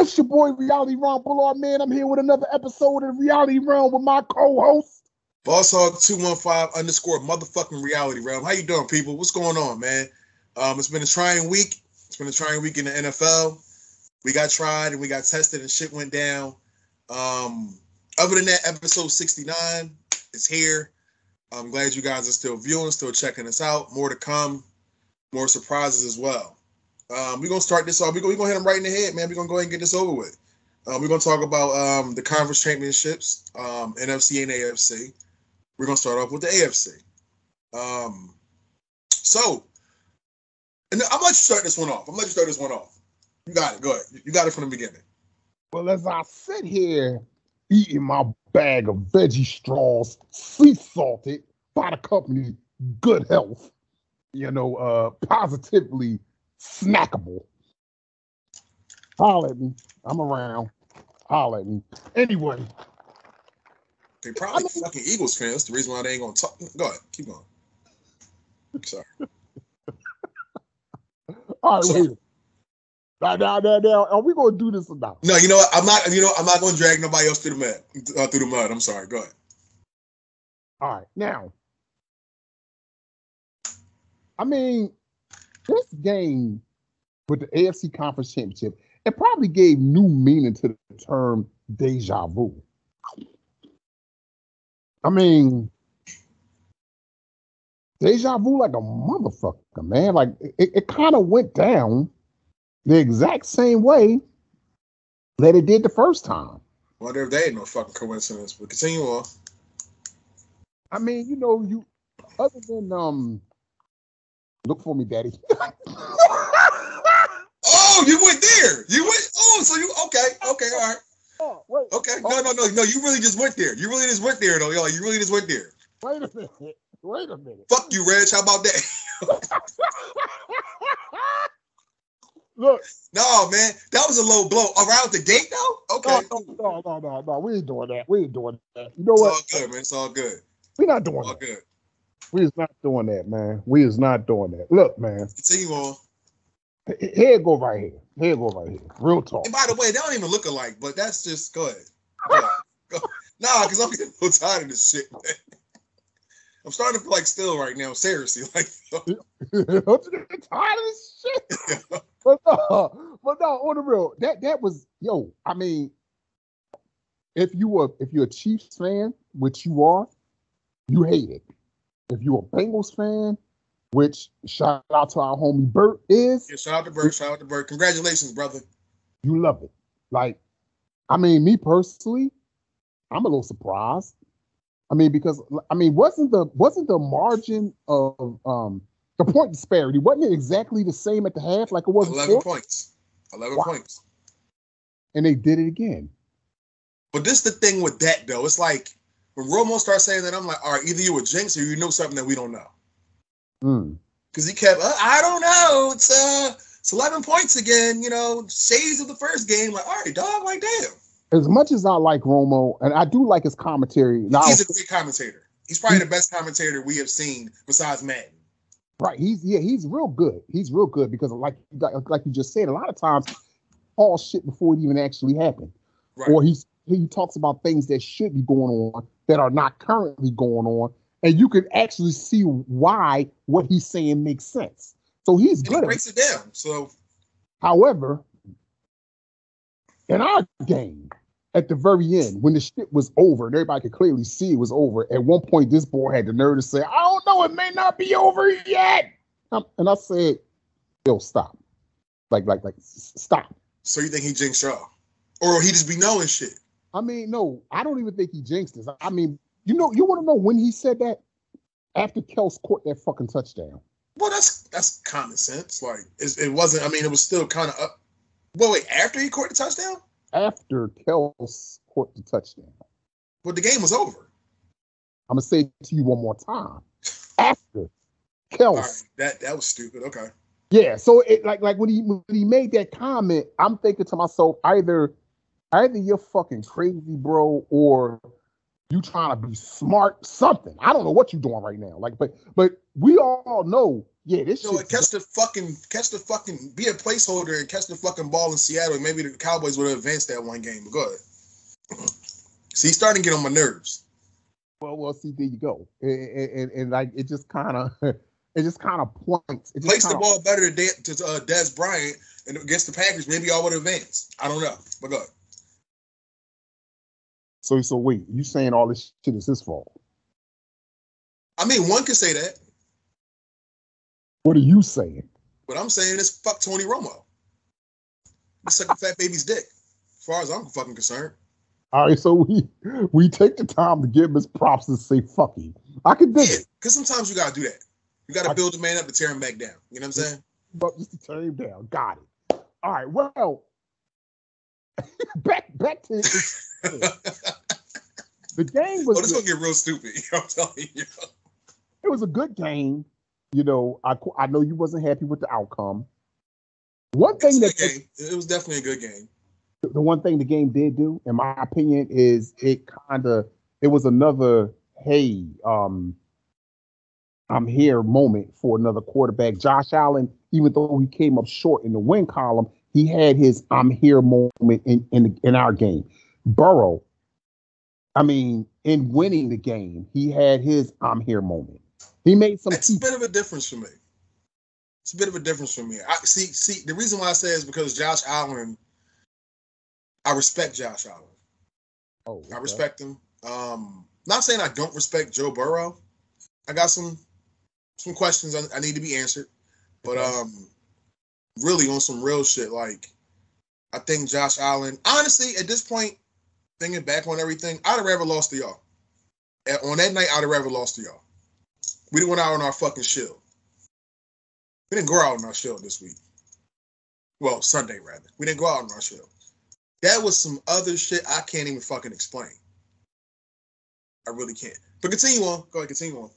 It's your boy, Reality Ron Bullard, man. I'm here with another episode of Reality Realm with my co-host. Boss Hog 215 _ motherfucking Reality Realm. How you doing, people? What's going on, man? It's been a trying week. It's been a trying week in the NFL. We got tried and we got tested and shit went down. Other than that, episode 69 is here. I'm glad you guys are still viewing, still checking us out. More to come, more surprises as well. We're going to start this off. We're going to hit them right in the head, man. We're going to go ahead and get this over with. We're going to talk about the conference championships, NFC and AFC. We're going to start off with the AFC. And I'm going to let you start this one off. You got it. Go ahead. You got it from the beginning. Well, as I sit here eating my bag of veggie straws, sea salted by the company's good health, positively snackable. Holler at me. I'm around. Holler at me. Anyway. They probably fucking Eagles fans. That's the reason why they ain't going to talk. Go ahead. Keep going. Sorry. All right, wait. Now, are we going to do this or not? No, you know what? I'm not going to drag nobody else through the mud. I'm sorry. Go ahead. All right. Now, I mean, this game with the AFC Conference Championship, it probably gave new meaning to the term deja vu. I mean, deja vu like a motherfucker, man. Like, it kind of went down the exact same way that it did the first time. Well, there ain't no fucking coincidence, but continue on. I mean, you other than look for me, daddy. Oh, you went there. Okay, all right. Oh, wait. Okay. No, you really just went there. Though. You really just went there. Wait a minute. Fuck you, Reg. How about that? Look. No, man. That was a low blow. Around the gate, though? Okay. No. We ain't doing that. You know what? It's all good, man. It's all good. We're not doing that. All good. We is not doing that, man. Look, man. Continue on. Here go right here. Real talk. And by the way, they don't even look alike, but that's just good. Go. Nah, because I'm getting a little tired of this shit, man. I'm starting to feel like still right now. Seriously, like I'm getting tired of this shit. Yeah. But no, on the real, that was yo. I mean, if you're a Chiefs fan, which you are, you hate it. If you're a Bengals fan, which shout out to our homie Bert is. Yeah, shout out to Bert. Congratulations, brother. You love it. Like, I mean, me personally, I'm a little surprised. I mean, because wasn't the margin of the point disparity, wasn't it exactly the same at the half like it was 11 before? Points. 11 wow. points. And they did it again. But this the thing with that though. It's like when Romo starts saying that, I'm like, all right, either you a jinx or you know something that we don't know. Because he kept, I don't know, it's 11 points again, shades of the first game. Like, all right, dog, like, damn. As much as I like Romo, and I do like his commentary. He's a great commentator. He's probably the best commentator we have seen besides Madden. Right. He's real good. He's real good because like you just said, a lot of times, all shit before it even actually happened. Right. Or he talks about things that should be going on that are not currently going on. And you can actually see why what he's saying makes sense. So he's good. He breaks it down. So, however, in our game, at the very end, when the shit was over and everybody could clearly see it was over, at one point this boy had the nerve to say, "I don't know, it may not be over yet." And I said, "Yo, stop! Like, stop." So you think he jinxed y'all, or he just be knowing shit? I mean, no, I don't even think he jinxed us. I mean. You want to know when he said that? After Kels caught that fucking touchdown. Well, that's common sense. Like, it wasn't, I mean, it was still kind of up. Well, wait, after he caught the touchdown? After Kels caught the touchdown. Well, the game was over. I'm going to say it to you one more time. After Kels. All right, that was stupid. Okay. Yeah, so it like when he made that comment, I'm thinking to myself, either you're fucking crazy, bro, or you trying to be smart, something. I don't know what you're doing right now. Like, but we all know Yeah, this shit. Catch the fucking be a placeholder and catch the fucking ball in Seattle, and maybe the Cowboys would have advanced that one game. But go ahead. See, he's starting to get on my nerves. Well, see, there you go. And like it just kind of plunks. Place the ball better to Dez Bryant and against the Packers, maybe I would have advanced. I don't know. But go ahead. So wait, you saying all this shit is his fault? I mean, one could say that. What are you saying? What I'm saying is fuck Tony Romo. He sucked a fat baby's dick, as far as I'm fucking concerned. All right, so we take the time to give him his props and say fuck him. I can dig it. Because sometimes you got to do that. You got to build a man up to tear him back down. You know what I'm saying? But just to tear him down. Got it. All right, well, back to the game was. Oh, this is going to get real stupid. I'm telling you. It was a good game. You know, I know you wasn't happy with the outcome. It was definitely a good game. The one thing the game did do, in my opinion, is it was another, hey, I'm here moment for another quarterback. Josh Allen, even though he came up short in the win column, he had his I'm here moment in our game. Burrow, I mean, in winning the game, he had his I'm here moment. He made some. It's a bit of a difference for me. I see. The reason why I say it is because Josh Allen. I respect Josh Allen. Oh, okay. I respect him. Not saying I don't respect Joe Burrow. I got some questions I need to be answered, but really on some real shit. Like, I think Josh Allen. Honestly, at this point, thinking back on everything, I'd have rather lost to y'all. On that night, I'd have rather lost to y'all. We didn't went out on our fucking shield. We didn't go out on our shield this week. Well, Sunday, rather. We didn't go out on our shield. That was some other shit I can't even fucking explain. I really can't. But continue on. Go ahead, continue on.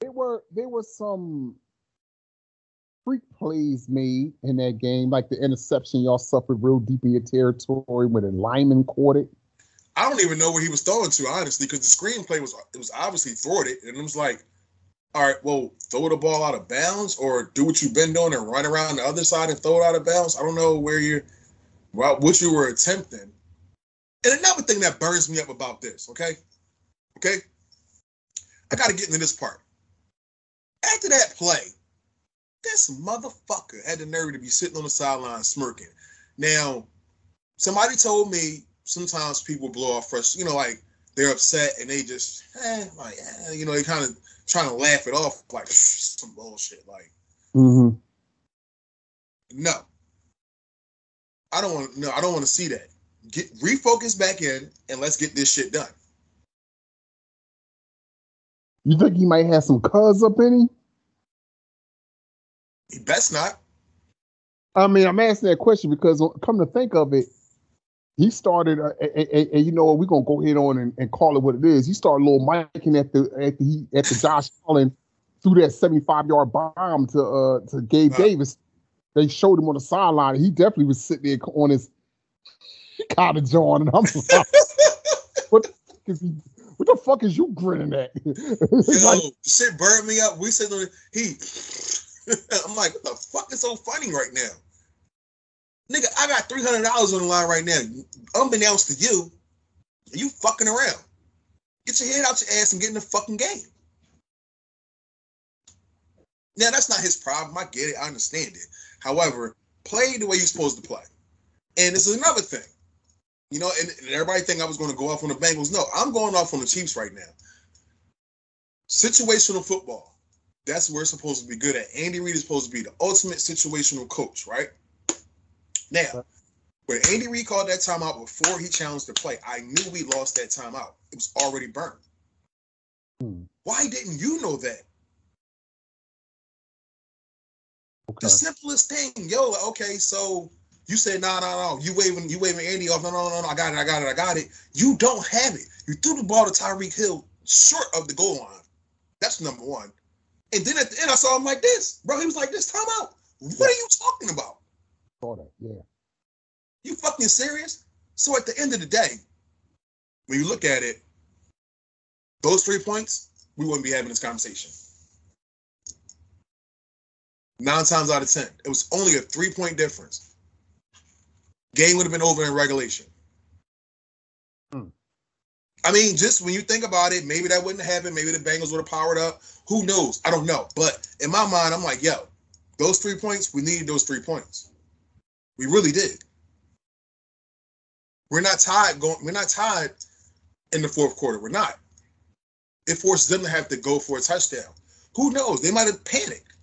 There were some freak plays made in that game, like the interception y'all suffered real deep in your territory when a lineman caught it. I don't even know where he was throwing to, honestly, because the screenplay was obviously thwarted, and it was like, all right, well, throw the ball out of bounds or do what you've been doing and run around the other side and throw it out of bounds. I don't know what you were attempting. And another thing that burns me up about this, okay? I got to get into this part. After that play, this motherfucker had the nerve to be sitting on the sideline smirking. Now, somebody told me sometimes people blow off fresh, you know, like they're upset and they just, you know, they kind of trying to laugh it off like some bullshit. Like, No, I don't want to. No, I don't want to see that. Get refocus back in and let's get this shit done. You think he might have some cuz up in him? He best not. I mean, I'm asking that question because come to think of it, he started, and you know what, we're going to go ahead on and call it what it is. He started little miking at the Josh Allen through that 75-yard bomb to Gabe Davis. They showed him on the sideline. He definitely was sitting there on his cottage jaw, and I'm like, what the fuck is you grinning at? Yo, like, shit burned me up. We sitting on I'm like, what the fuck is so funny right now? Nigga, I got $300 on the line right now. Unbeknownst to you, you fucking around. Get your head out your ass and get in the fucking game. Now, that's not his problem. I get it. I understand it. However, play the way you're supposed to play. And this is another thing. You know, and everybody think I was going to go off on the Bengals. No, I'm going off on the Chiefs right now. Situational football. That's where it's supposed to be good at. Andy Reid is supposed to be the ultimate situational coach, right? Now, when Andy Reid called that timeout before he challenged the play, I knew we lost that timeout. It was already burned. Why didn't you know that? Okay. The simplest thing, yo. Okay, so you said no. You waving Andy off. No. I got it. You don't have it. You threw the ball to Tyreek Hill short of the goal line. That's number one. And then at the end, I saw him like this, bro. He was like this timeout. What are you talking about? Yeah. You fucking serious? So at the end of the day, when you look at it, those 3 points, we wouldn't be having this conversation. 9 times out of 10. It was only a 3-point difference. Game would have been over in regulation. I mean, just when you think about it, maybe that wouldn't happen. Maybe the Bengals would have powered up. Who knows? I don't know. But in my mind, I'm like, yo, those 3 points, we needed those 3 points. We really did. We're not tied going. We're not tied in the fourth quarter. We're not. It forced them to have to go for a touchdown. Who knows? They might have panicked.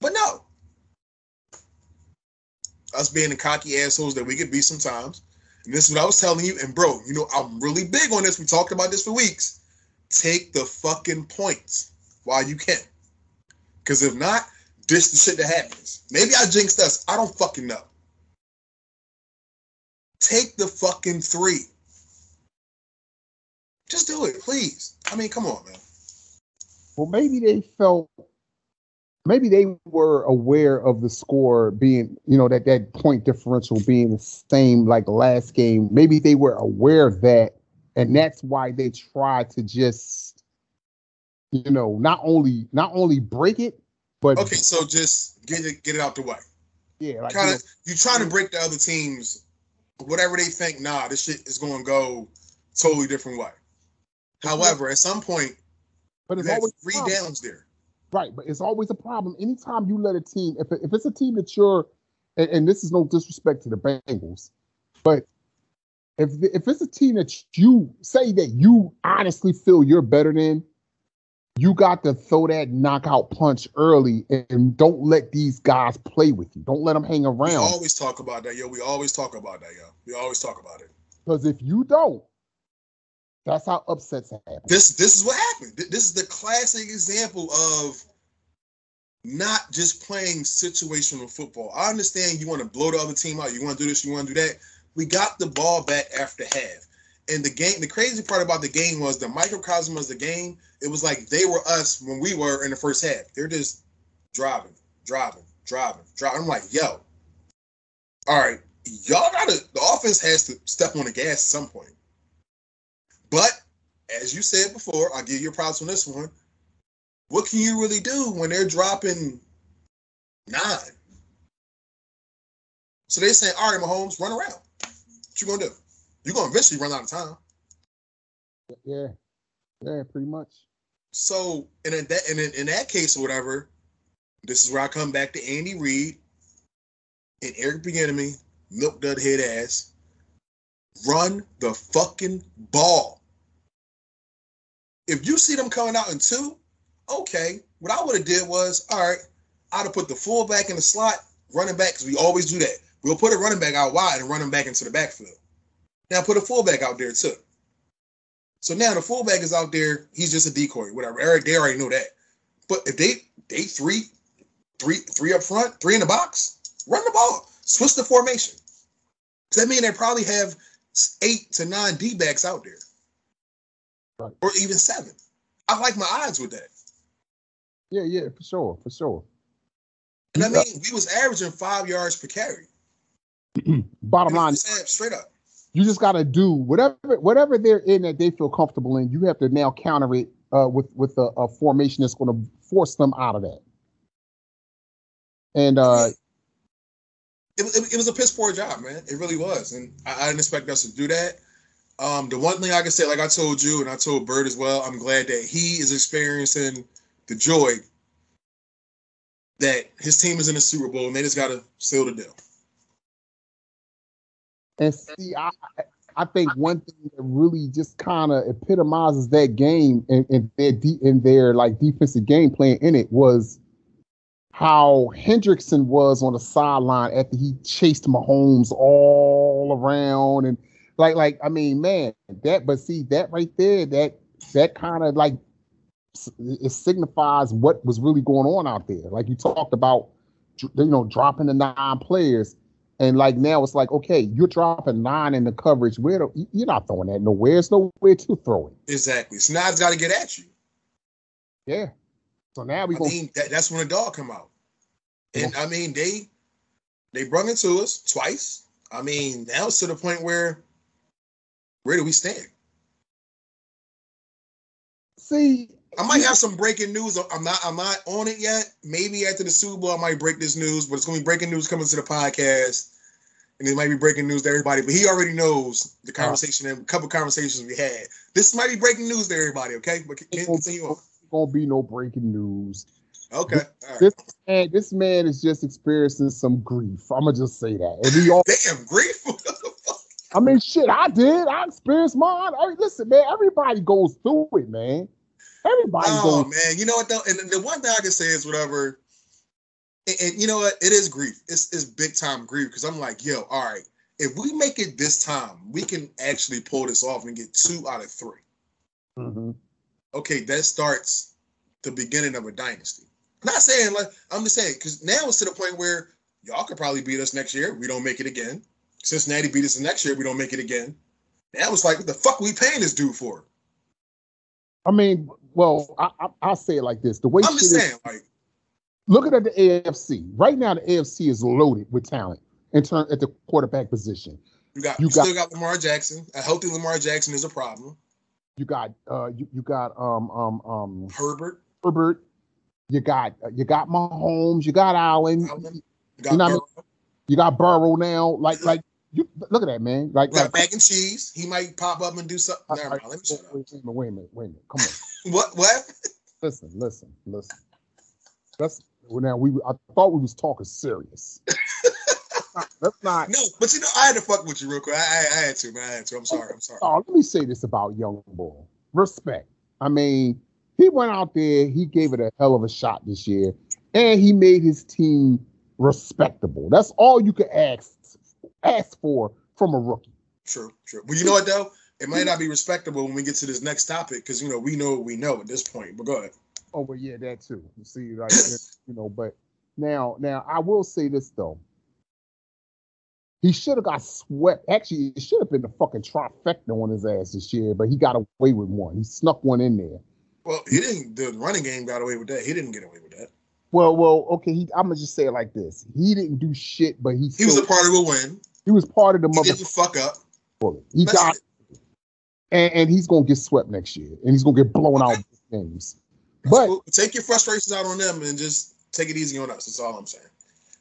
But no. Us being the cocky assholes that we could be sometimes. And this is what I was telling you. And, bro, you know, I'm really big on this. We talked about this for weeks. Take the fucking points while you can. Because if not, this is the shit that happens. Maybe I jinxed us. I don't fucking know. Take the fucking 3. Just do it, please. I mean, come on, man. Well, maybe they felt, maybe they were aware of the score being, you know, that point differential being the same like the last game. Maybe they were aware of that, and that's why they tried to just, you know, not only break it, but okay, so just get it out the way. Yeah, like kind of you trying to break the other teams, whatever they think. Nah, this shit is going to go totally different way. However, at some point, but it's always 3 downs there. Right, but it's always a problem. Anytime you let a team, if it's a team that you're, and this is no disrespect to the Bengals, but if it's a team that you say that you honestly feel you're better than, you got to throw that knockout punch early and don't let these guys play with you. Don't let them hang around. We always talk about it. Because if you don't, that's how upsets happen. This is what happened. This is the classic example of not just playing situational football. I understand you want to blow the other team out. You want to do this, you want to do that. We got the ball back after half. And the game, the crazy part about the game was the microcosm of the game. It was like they were us when we were in the first half. They're just driving. I'm like, yo, all right, y'all the offense has to step on the gas at some point. But as you said before, I'll give you props on this one. What can you really do when they're dropping 9? So they're saying, all right, Mahomes, run around. What you going to do? You're going to eventually run out of time. Yeah, pretty much. So in that case or whatever, this is where I come back to Andy Reid and Eric Bieniemy, milk dud head ass. Run the fucking ball. If you see them coming out in 2, okay. What I would have did was, all right, I'd have put the fullback in the slot, running back, because we always do that. We'll put a running back out wide and run him back into the backfield. Now put a fullback out there too. So now the fullback is out there. He's just a decoy, whatever. Eric, they already know that. But if they three up front, 3 in the box, run the ball. Switch the formation. Does that mean they probably have 8 to 9 D-backs out there? Right. Or even 7. I like my odds with that. Yeah, for sure. And I mean, we was averaging 5 yards per carry. Bottom line, straight up. You just got to do whatever they're in that they feel comfortable in. You have to now counter it with a formation that's going to force them out of that. And it was a piss poor job, man. It really was, and I didn't expect us to do that. The one thing I can say, like I told you, and I told Bird as well, I'm glad that he is experiencing the joy that his team is in the Super Bowl, and they just got to seal the deal. And see, I think one thing that really just kind of epitomizes that game and their like defensive game plan in it was how Hendrickson was on the sideline after he chased Mahomes all around and like I mean, man, that. But see, that right there, that kind of like it signifies what was really going on out there. Like you talked about, you know, dropping the 9 players, and like now it's like, okay, you're dropping 9 in the coverage. You're not throwing that nowhere. There's nowhere to throw it. Exactly. So now it's got to get at you. Yeah. So now we that's when the dog come out. And yeah. I mean, they brung it to us twice. I mean, now it's to the point where do we stand? See, I might have some breaking news. I'm not on it yet. Maybe after the Super Bowl, I might break this news, but it's going to be breaking news coming to the podcast, and it might be breaking news to everybody. But he already knows the conversation and a couple conversations we had. This might be breaking news to everybody, okay? But continue on. It's going to be no breaking news. Okay. All right. This man is just experiencing some grief. I'm going to just say that. And we all, damn, grief? I mean, shit, I did. I experienced mine. I mean, listen, man, everybody goes through it, man. Everybody goes. Oh, man. You know what, though? And the one thing I can say is whatever. And you know what? It is grief. It's big-time grief because I'm like, yo, all right, if we make it this time, we can actually pull this off and get 2 out of 3. Mm-hmm. Okay, that starts the beginning of a dynasty. Not saying like – I'm just saying because now it's to the point where y'all could probably beat us next year. We don't make it again. Cincinnati beat us the next year. We don't make it again. Now it's like, what the fuck we paying this dude for? I mean, well, I'll say it like this. The way I'm just saying, like – looking at the AFC, right now the AFC is loaded with talent in turn at the quarterback position. You still got Lamar Jackson. A healthy Lamar Jackson is a problem. You got Herbert. You got Mahomes. You got Allen. You got Burrow now. Like you look at that, man. Like mac and cheese. He might pop up and do something. Wait a minute. Come on. What? Listen. I thought we was talking serious. That's not. No, but you know, I had to fuck with you real quick. I had to, man. I'm sorry. Oh, let me say this about Young Bull. Respect. I mean, he went out there. He gave it a hell of a shot this year, and he made his team respectable. That's all you can ask for from a rookie. True. Well, you know what though? It might not be respectable when we get to this next topic because you know we know at this point. But go ahead. Oh, well, yeah, that too. You see, like, you know, but now I will say this, though. He should have got swept. Actually, it should have been the fucking trifecta on his ass this year, but he got away with one. He snuck one in there. Well, he didn't. The running game got away with that. He didn't get away with that. Well, okay. I'm going to just say it like this. He didn't do shit, but he was a part of a win. He was part of the mother. He didn't fuck up. He got it. And he's going to get swept next year, and he's going to get blown out of games. But take your frustrations out on them and just take it easy on us. That's all I'm saying.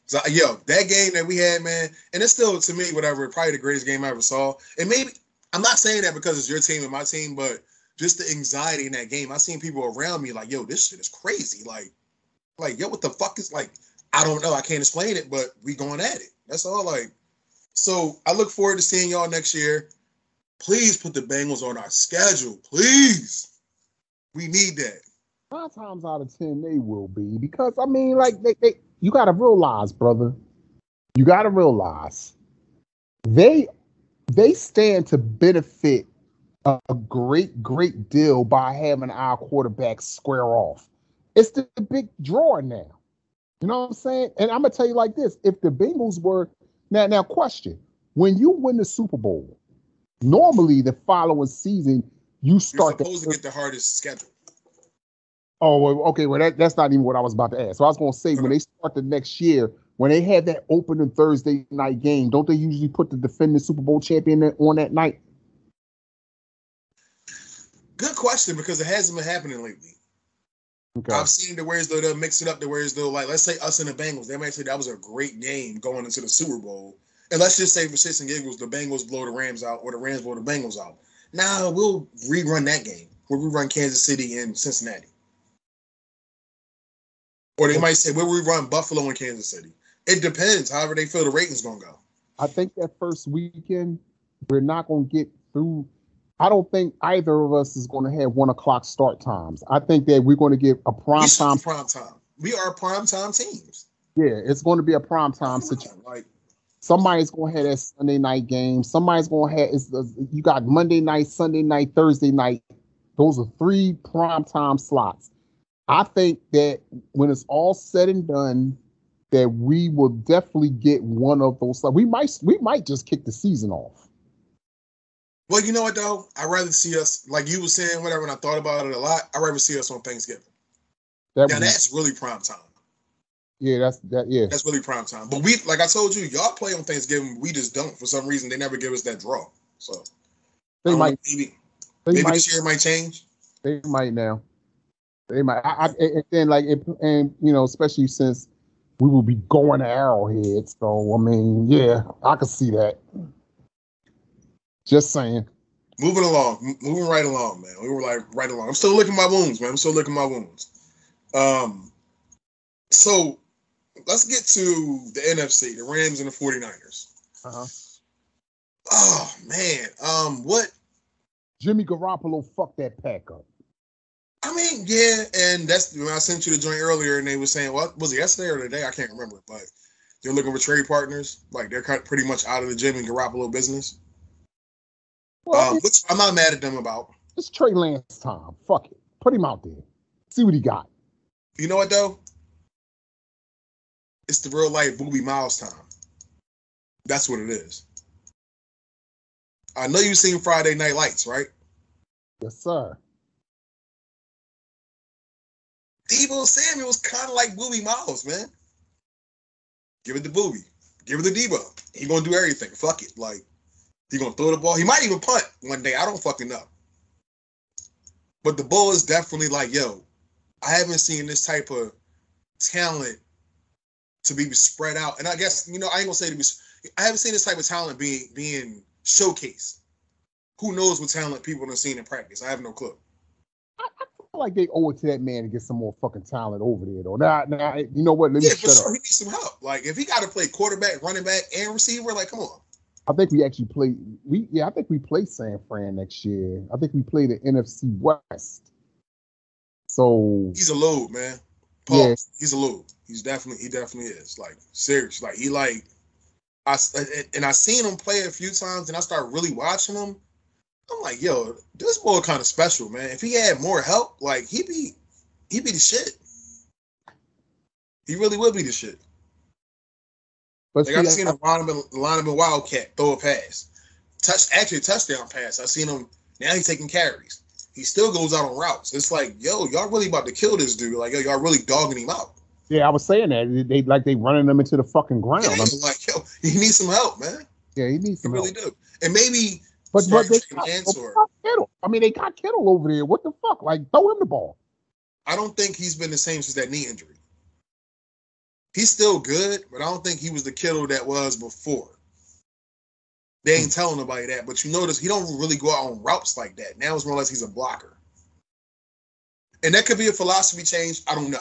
So, yo, that game that we had, man, and it's still, to me, whatever, probably the greatest game I ever saw. And maybe, I'm not saying that because it's your team and my team, but just the anxiety in that game. I seen people around me like, yo, this shit is crazy. Like, yo, what the fuck is, like, I don't know. I can't explain it, but we going at it. That's all, like. So I look forward to seeing y'all next year. Please put the Bengals on our schedule. Please. We need that. 9 times out of 10, they will be because I mean, like they you gotta realize, brother. You gotta realize they stand to benefit a great deal by having our quarterbacks square off. It's the big draw now. You know what I'm saying? And I'm gonna tell you like this: if the Bengals were now question, when you win the Super Bowl, normally the following season you start. You're supposed to get the hardest schedule. Oh, okay. Well, that's not even what I was about to ask. So I was going to say, when they start the next year, when they have that opening Thursday night game, don't they usually put the defending Super Bowl champion on that night? Good question, because it hasn't been happening lately. Okay. I've seen the whereas though they'll mix it up to whereas though, like, let's say us and the Bengals, they might say that was a great game going into the Super Bowl. And let's just say for shits and giggles, the Bengals blow the Rams out or the Rams blow the Bengals out. Nah, we'll rerun that game. We'll rerun Kansas City and Cincinnati. Or they might say, where we run Buffalo and Kansas City. It depends, however they feel the rating's going to go. I think that first weekend, we're not going to get through. I don't think either of us is going to have 1 o'clock start times. I think that we're going to get a prime time. We are prime time teams. Yeah, it's going to be a prime time situation. Like, somebody's going to have that Sunday night game. Somebody's going to have you got Monday night, Sunday night, Thursday night. Those are 3 prime time slots. I think that when it's all said and done, that we will definitely get one of those. We might just kick the season off. Well, you know what, though? I'd rather see us, like you were saying, whatever, and I thought about it a lot, I'd rather see us on Thanksgiving. That's really prime time. Yeah, that's really prime time. But we, like I told you, y'all play on Thanksgiving. We just don't. For some reason, they never give us that draw. So, maybe this year it might change. They might now. They might. Especially since we will be going to Arrowhead. So, I mean, yeah, I can see that. Just saying. Moving right along, man. We were right along. I'm still licking my wounds, man. So let's get to the NFC, the Rams and the 49ers. Uh-huh. Oh, man. What? Jimmy Garoppolo fucked that pack up. I mean, yeah, and that's when I sent you the joint earlier, and they were saying, well, was it yesterday or today? I can't remember, but they're looking for trade partners. Like, they're pretty much out of the Jimmy Garoppolo business. Well, which I'm not mad at them about. It's Trey Lance time. Fuck it. Put him out there. See what he got. You know what, though? It's the real life Boobie Miles time. That's what it is. I know you've seen Friday Night Lights, right? Yes, sir. Deebo Samuel's kind of like Boobie Miles, man. Give it to Boobie. Give it to Deebo. He gonna do everything. Fuck it. Like, he gonna throw the ball. He might even punt one day. I don't fucking know. But the Bull is definitely like, yo, I haven't seen this type of talent to be spread out. And I guess, I ain't gonna say to be. I haven't seen this type of talent being showcased. Who knows what talent people have seen in practice? I have no clue. Like they owe it to that man to get some more fucking talent over there, though. Nah, you know what? Let me shut up. He needs some help. Like, if he got to play quarterback, running back, and receiver, like, come on. I think we actually play. I think we play San Fran next year. I think we play the NFC West. So he's a load, man. Paul, yeah. He's a load. He definitely is. Like, serious. Like, he like. I seen him play a few times, and I started really watching him. I'm like, yo, this boy kind of special, man. If he had more help, like, he'd be the shit. He really would be the shit. But like, I've seen a lineman Wildcat throw a pass. Touchdown pass. I've seen him. Now he's taking carries. He still goes out on routes. It's like, yo, y'all really about to kill this dude. Like, yo, y'all really dogging him out. Yeah, I was saying that. They running him into the fucking ground. Yeah, like, yo, he needs some help, man. Yeah, he needs some help. He really do. And maybe... But they got Kittle. I mean, they got Kittle over there. What the fuck? Like, throw him the ball. I don't think he's been the same since that knee injury. He's still good, but I don't think he was the Kittle that was before. They ain't telling nobody that, but you notice he don't really go out on routes like that. Now it's more or less he's a blocker. And that could be a philosophy change. I don't know.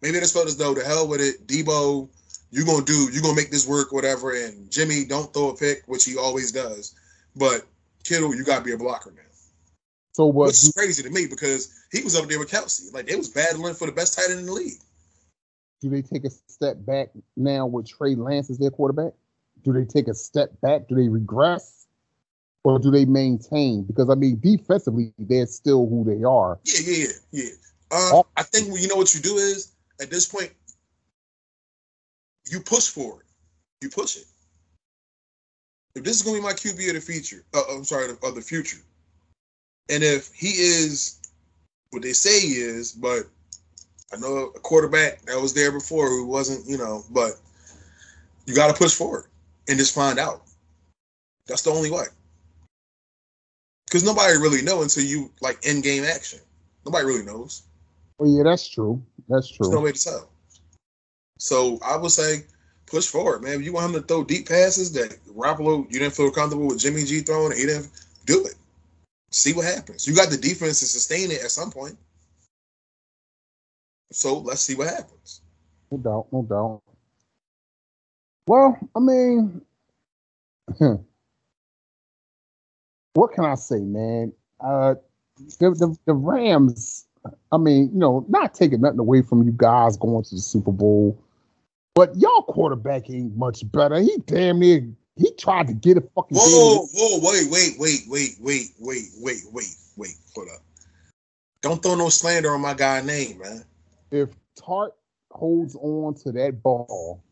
Maybe they just felt as though, the hell with it, Deebo, you're going to make this work, whatever, and Jimmy, don't throw a pick, which he always does. But Kittle, you gotta be a blocker now. So what? Which is crazy to me because he was up there with Kelsey. Like, they was battling for the best tight end in the league. Do they take a step back now with Trey Lance as their quarterback? Do they take a step back? Do they regress, or do they maintain? Because I mean, defensively, they're still who they are. Yeah. I think what you do is at this point, you push forward, you push it. If this is going to be my QB of the future, and if he is what they say he is, but I know a quarterback that was there before who wasn't, but you got to push forward and just find out. That's the only way. Because nobody really knows until you, in-game action. Nobody really knows. Oh, well, yeah, that's true. There's no way to tell. So I would say, push forward, man. If you want him to throw deep passes that Garoppolo, you didn't feel comfortable with Jimmy G throwing, he didn't do it. See what happens. You got the defense to sustain it at some point. So let's see what happens. No doubt. Well, I mean, what can I say, man? The Rams, I mean, not taking nothing away from you guys going to the Super Bowl. But y'all quarterback ain't much better. He damn near, he tried to get a fucking... Whoa, wait, hold up. Don't throw no slander on my guy's name, man. If Tart holds on to that ball,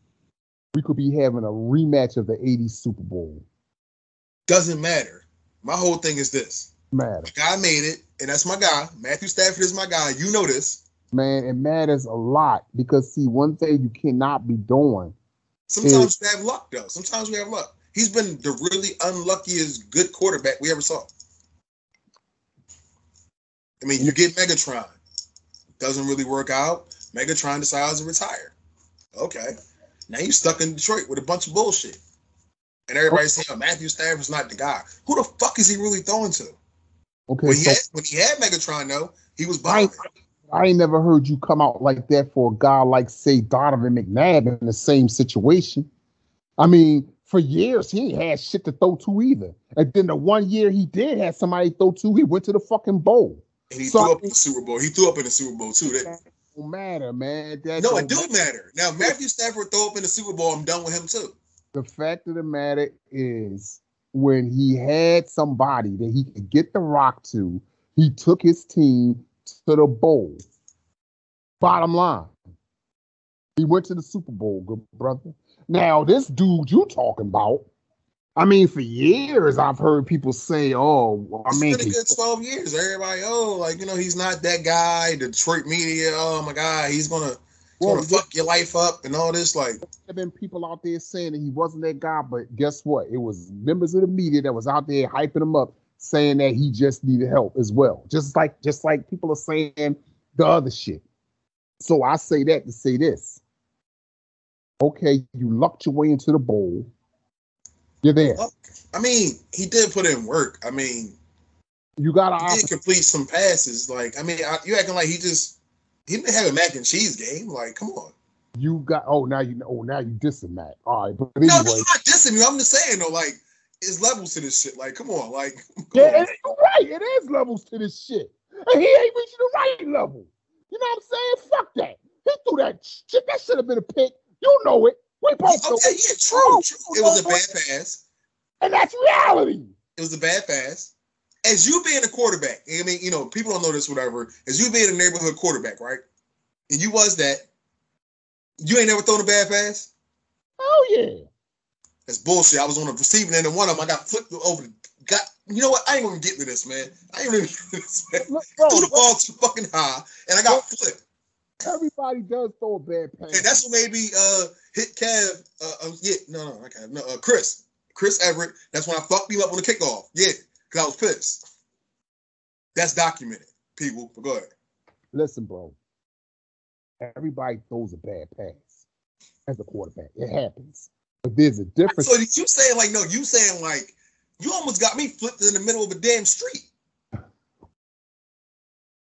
we could be having a rematch of the 80s Super Bowl. Doesn't matter. My whole thing is this. The guy made it, and that's my guy. Matthew Stafford is my guy. You know this. Man, it matters a lot because, see, one thing you cannot be doing. Sometimes we have luck, though. He's been the really unluckiest good quarterback we ever saw. I mean, you get Megatron. doesn't really work out. Megatron decides to retire. Okay. Now you're stuck in Detroit with a bunch of bullshit. And everybody's saying, oh, Matthew Stafford's not the guy. Who the fuck is he really throwing to? Okay, when he had Megatron, though, he was bombing. I ain't never heard you come out like that for a guy like, say, Donovan McNabb in the same situation. I mean, for years, he ain't had shit to throw to either. And then the one year he did have somebody throw to, he went to the fucking bowl. And he threw up in the Super Bowl. He threw up in the Super Bowl, too. That don't matter, man. No, it do matter. Now, Matthew Stafford throw up in the Super Bowl, I'm done with him, too. The fact of the matter is, when he had somebody that he could get the rock to, he took his team to the bowl. Bottom line, he went to the Super Bowl, good brother. Now, this dude you talking about, I mean, for years I've heard people say, oh, I mean, it's been a good 12 years. Everybody, he's not that guy. Detroit media, oh my God, he's going to. Well, fuck your life up and all this. Like, there have been people out there saying that he wasn't that guy, but guess what? It was members of the media that was out there hyping him up, saying that he just needed help as well. Just like people are saying the other shit. So I say that to say this. Okay, you lucked your way into the bowl. You're there. I mean, he did put in work. I mean, you got to complete some passes. Like, I mean, you acting like he didn't have a mac and cheese game. Like, come on. You got now you dissing Mac. All right, but anyway. No, I'm not dissing you. I'm just saying though, like, it's levels to this shit. Like, come on, yeah, you're right. It is levels to this shit. And he ain't reaching the right level. You know what I'm saying? Fuck that. He threw that shit. That should have been a pick. You know it. We both know it. Yeah, true. It was a bad pass. And that's reality. It was a bad pass. As you being a quarterback, I mean, people don't know this, whatever. As you being a neighborhood quarterback, right? And you was that. You ain't never thrown a bad pass? Oh, yeah. That's bullshit. I was on the receiving end of one of them. I got flipped over. You know what? I ain't going to get to this, man. Look, bro, threw the ball too fucking high, and I got flipped. Everybody does throw a bad pass. And that's what made me hit Kev. Chris Everett. That's when I fucked him up on the kickoff. Yeah. Because I was pissed. That's documented, people. But go ahead. Listen, bro. Everybody throws a bad pass as a quarterback. It happens. But there's a difference. So you saying you almost got me flipped in the middle of a damn street.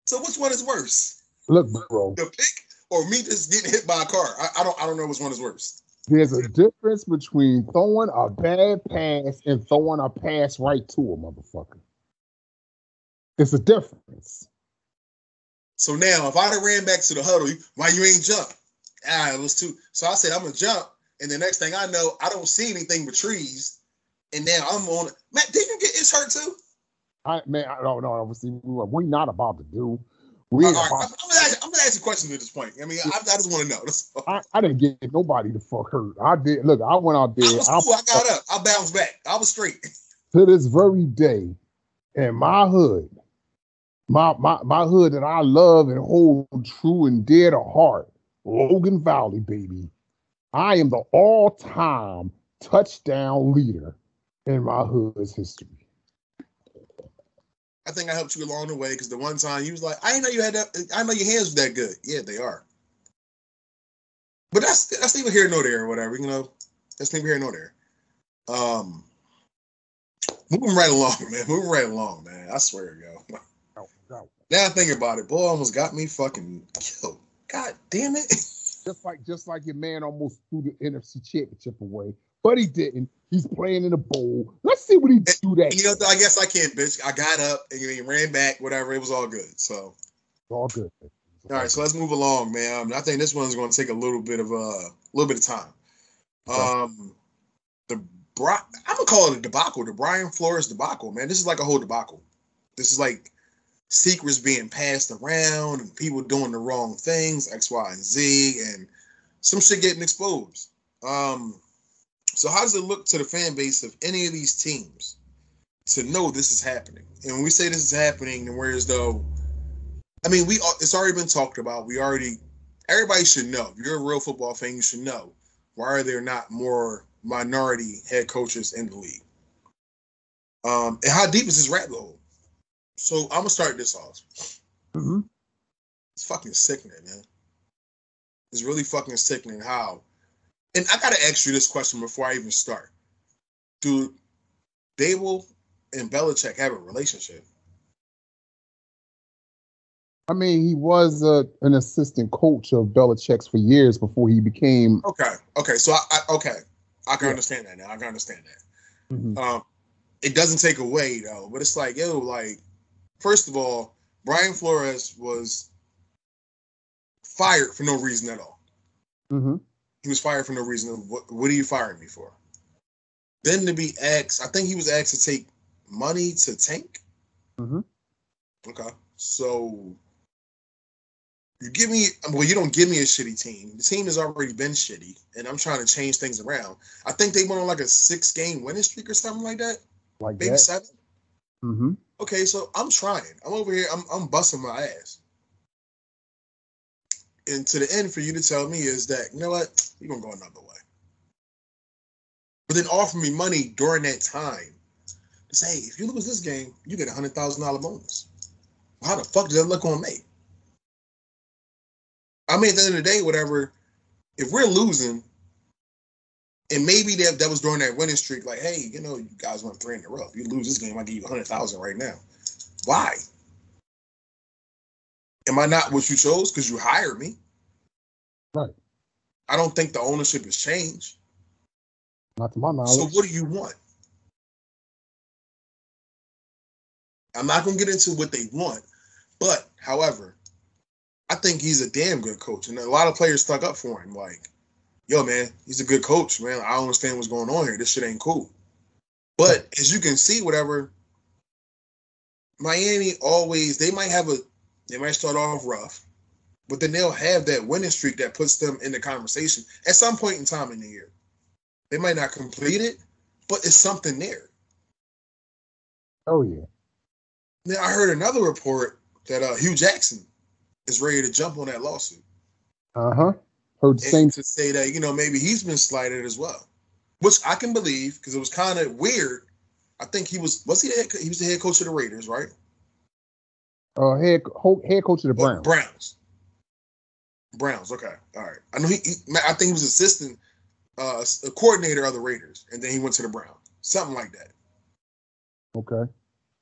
So which one is worse? Look, bro. The pick or me just getting hit by a car? I don't know which one is worse. There's a difference between throwing a bad pass and throwing a pass right to a motherfucker. It's a difference. So now, if I'd have ran back to the huddle, why you ain't jump? It was too. So I said, I'm going to jump. And the next thing I know, I don't see anything but trees. And now I'm on it. Matt, didn't you get his hurt too? I don't know. Obviously, we're not about to do. I'm gonna ask you a question at this point. I mean, I just want to know. I didn't get nobody to fuck hurt. I did. Look, I went out there. I got up. I bounced back. I was straight. To this very day, in my hood, my hood that I love and hold true and dear to heart, Logan Valley, baby. I am the all-time touchdown leader in my hood's history. I think I helped you along the way because the one time you was like, I didn't know you had that. I know your hands were that good. Yeah, they are. But that's neither here nor there or whatever. That's neither here nor there. Moving right along, man. I swear, yo. No. Now I think about it, boy, almost got me fucking killed. God damn it! Just like your man almost threw the NFC Championship away, but he didn't. He's playing in the bowl. Let's see what he do that. I guess I can't, bitch. I got up and he ran back, whatever. It was all good. So all good. All right, so let's move along, man. I think this one's going to take a little bit of time. I'm going to call it a debacle, the Brian Flores debacle, man. This is like a whole debacle. This is like secrets being passed around and people doing the wrong things, X, Y, and Z, and some shit getting exposed. So how does it look to the fan base of any of these teams to know this is happening? And when we say this is happening, then whereas though, I mean, it's already been talked about. Everybody should know. If you're a real football fan, you should know. Why are there not more minority head coaches in the league? And how deep is this rabbit hole? So I'm going to start this off. Mm-hmm. It's fucking sickening, man. It's really fucking sickening how. And I got to ask you this question before I even start. Do Dable and Belichick have a relationship? I mean, he was an assistant coach of Belichick's for years before he became. Okay. So I can understand that now. I can understand that. Mm-hmm. It doesn't take away though, but it's like, yo, like, first of all, Brian Flores was fired for no reason at all. Mm-hmm. He was fired for no reason. What are you firing me for? Then to be asked, I think he was asked to take money to tank. Mm-hmm. Okay, so you don't give me a shitty team. The team has already been shitty, and I'm trying to change things around. I think they went on like a 6-game winning streak or something like that. Like maybe that? 7. Mm-hmm. Okay, so I'm trying. I'm over here. I'm busting my ass. And to the end, for you to tell me is that, you know what, you're going to go another way. But then offer me money during that time to say, hey, if you lose this game, you get a $100,000 bonus. How the fuck does that look on me? I mean, at the end of the day, whatever, if we're losing, and maybe that was during that winning streak, like, hey, you know, you guys won 3 in a row. If you lose this game, I'll give you $100,000 right now. Why? Am I not what you chose? Because you hired me. Right. I don't think the ownership has changed. Not to my knowledge. So what do you want? I'm not going to get into what they want. But, however, I think he's a damn good coach. And a lot of players stuck up for him. Like, yo, man, he's a good coach, man. I don't understand what's going on here. This shit ain't cool. But as you can see, whatever, Miami always, they might start off rough, but then they'll have that winning streak that puts them in the conversation at some point in time in the year. They might not complete it, but it's something there. Oh, yeah. Now, I heard another report that Hugh Jackson is ready to jump on that lawsuit. Uh-huh. Heard the same. To say that, you know, maybe he's been slighted as well, which I can believe because it was kind of weird. I think he was the head coach of the Raiders, right? Head coach of the Browns. Browns. Okay, all right. I know I think he was assistant, a coordinator of the Raiders, and then he went to the Browns. Something like that. Okay.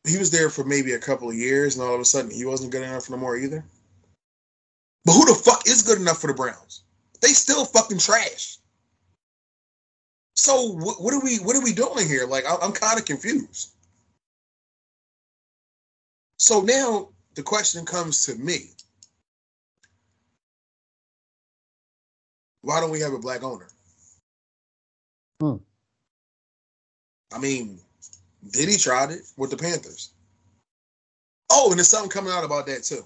He was there for maybe a couple of years, and all of a sudden he wasn't good enough for no more either. But who the fuck is good enough for the Browns? They still fucking trash. So what are we doing here? Like I'm kind of confused. So now. The question comes to me. Why don't we have a black owner? I mean, Diddy tried it with the Panthers. Oh, and there's something coming out about that, too.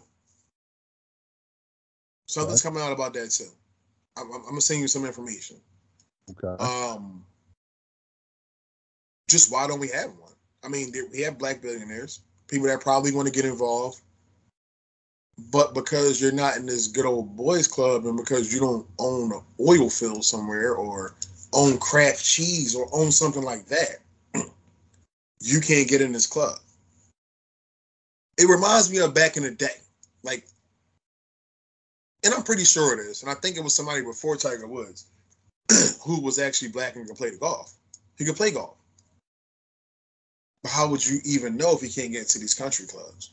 Something's coming out about that, too. I'm going to send you some information. Okay. Just why don't we have one? I mean, we have black billionaires, people that probably want to get involved. But because you're not in this good old boys club and because you don't own an oil field somewhere or own Kraft cheese or own something like that, you can't get in this club. It reminds me of back in the day. Like, and I'm pretty sure it is, and I think it was somebody before Tiger Woods who was actually black and could play golf. He could play golf. But how would you even know if he can't get into these country clubs?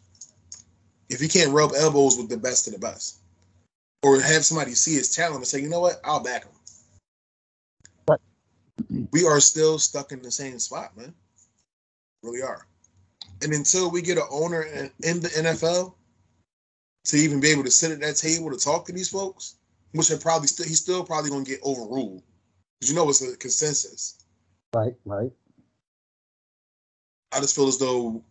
If he can't rub elbows with the best of the best, or have somebody see his talent and say, you know what, I'll back him. Right. We are still stuck in the same spot, man. Really are. And until we get an owner in the NFL to even be able to sit at that table to talk to these folks, which are probably he's still probably going to get overruled. Because you know it's a consensus. Right. I just feel as though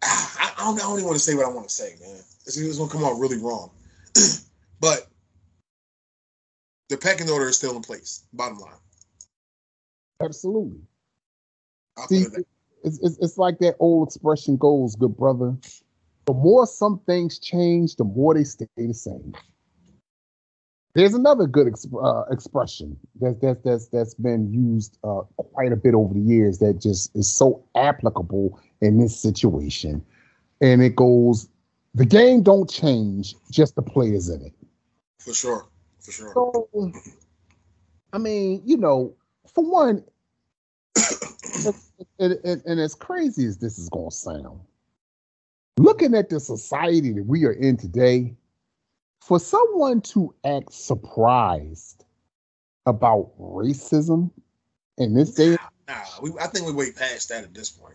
I don't even want to say what I want to say, man. It's going to come out really wrong. But the pecking order is still in place, bottom line. Absolutely. See, it's like that old expression goes, good brother. The more some things change, the more they stay the same. There's another good expression that's been used quite a bit over the years that just is so applicable in this situation. And it goes, The game don't change, just the players in it. For sure. For sure. So, I mean, you know, for one, and as crazy as this is going to sound, looking at the society that we are in today, for someone to act surprised about racism in this day, I think we way past that at this point.